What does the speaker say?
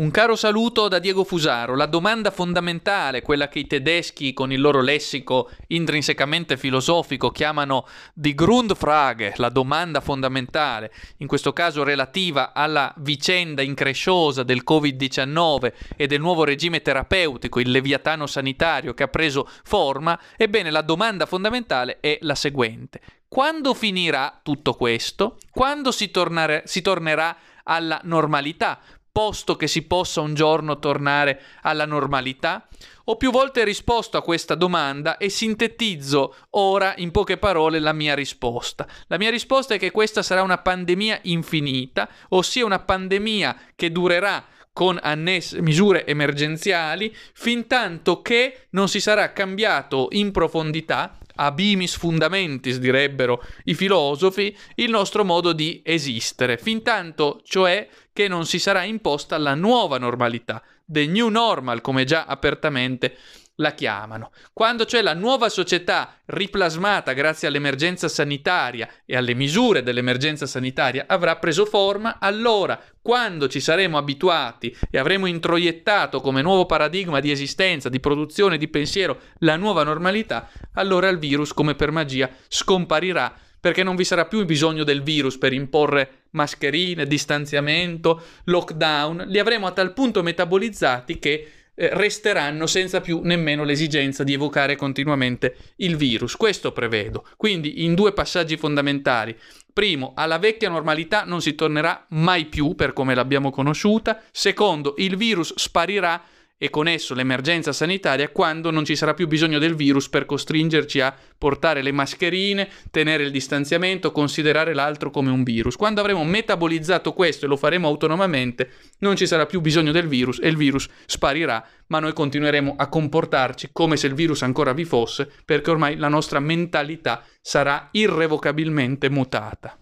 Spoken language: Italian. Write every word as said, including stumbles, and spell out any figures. Un caro saluto da Diego Fusaro. La domanda fondamentale, quella che i tedeschi con il loro lessico intrinsecamente filosofico chiamano die Grundfrage, la domanda fondamentale, in questo caso relativa alla vicenda incresciosa del Covid diciannove e del nuovo regime terapeutico, il leviatano sanitario che ha preso forma, ebbene la domanda fondamentale è la seguente. Quando finirà tutto questo? Quando si, tornare, si tornerà alla normalità? Posto che si possa un giorno tornare alla normalità? Ho più volte risposto a questa domanda e sintetizzo ora in poche parole la mia risposta. La mia risposta è che questa sarà una pandemia infinita, ossia una pandemia che durerà con annesse misure emergenziali fin tanto che non si sarà cambiato in profondità, abimis fundamentis direbbero i filosofi, il nostro modo di esistere, fin tanto cioè che non si sarà imposta la nuova normalità, the new normal come già apertamente la chiamano. Quando cioè la nuova società riplasmata grazie all'emergenza sanitaria e alle misure dell'emergenza sanitaria avrà preso forma, allora quando ci saremo abituati e avremo introiettato come nuovo paradigma di esistenza, di produzione, di pensiero la nuova normalità, allora il virus come per magia scomparirà, perché non vi sarà più bisogno del virus per imporre mascherine, distanziamento, lockdown, li avremo a tal punto metabolizzati che resteranno senza più nemmeno l'esigenza di evocare continuamente il virus. Questo prevedo. Quindi in due passaggi fondamentali. Primo, alla vecchia normalità non si tornerà mai più per come l'abbiamo conosciuta. Secondo, il virus sparirà e con esso l'emergenza sanitaria quando non ci sarà più bisogno del virus per costringerci a portare le mascherine, tenere il distanziamento, considerare l'altro come un virus. Quando avremo metabolizzato questo e lo faremo autonomamente, non ci sarà più bisogno del virus e il virus sparirà, ma noi continueremo a comportarci come se il virus ancora vi fosse, perché ormai la nostra mentalità sarà irrevocabilmente mutata.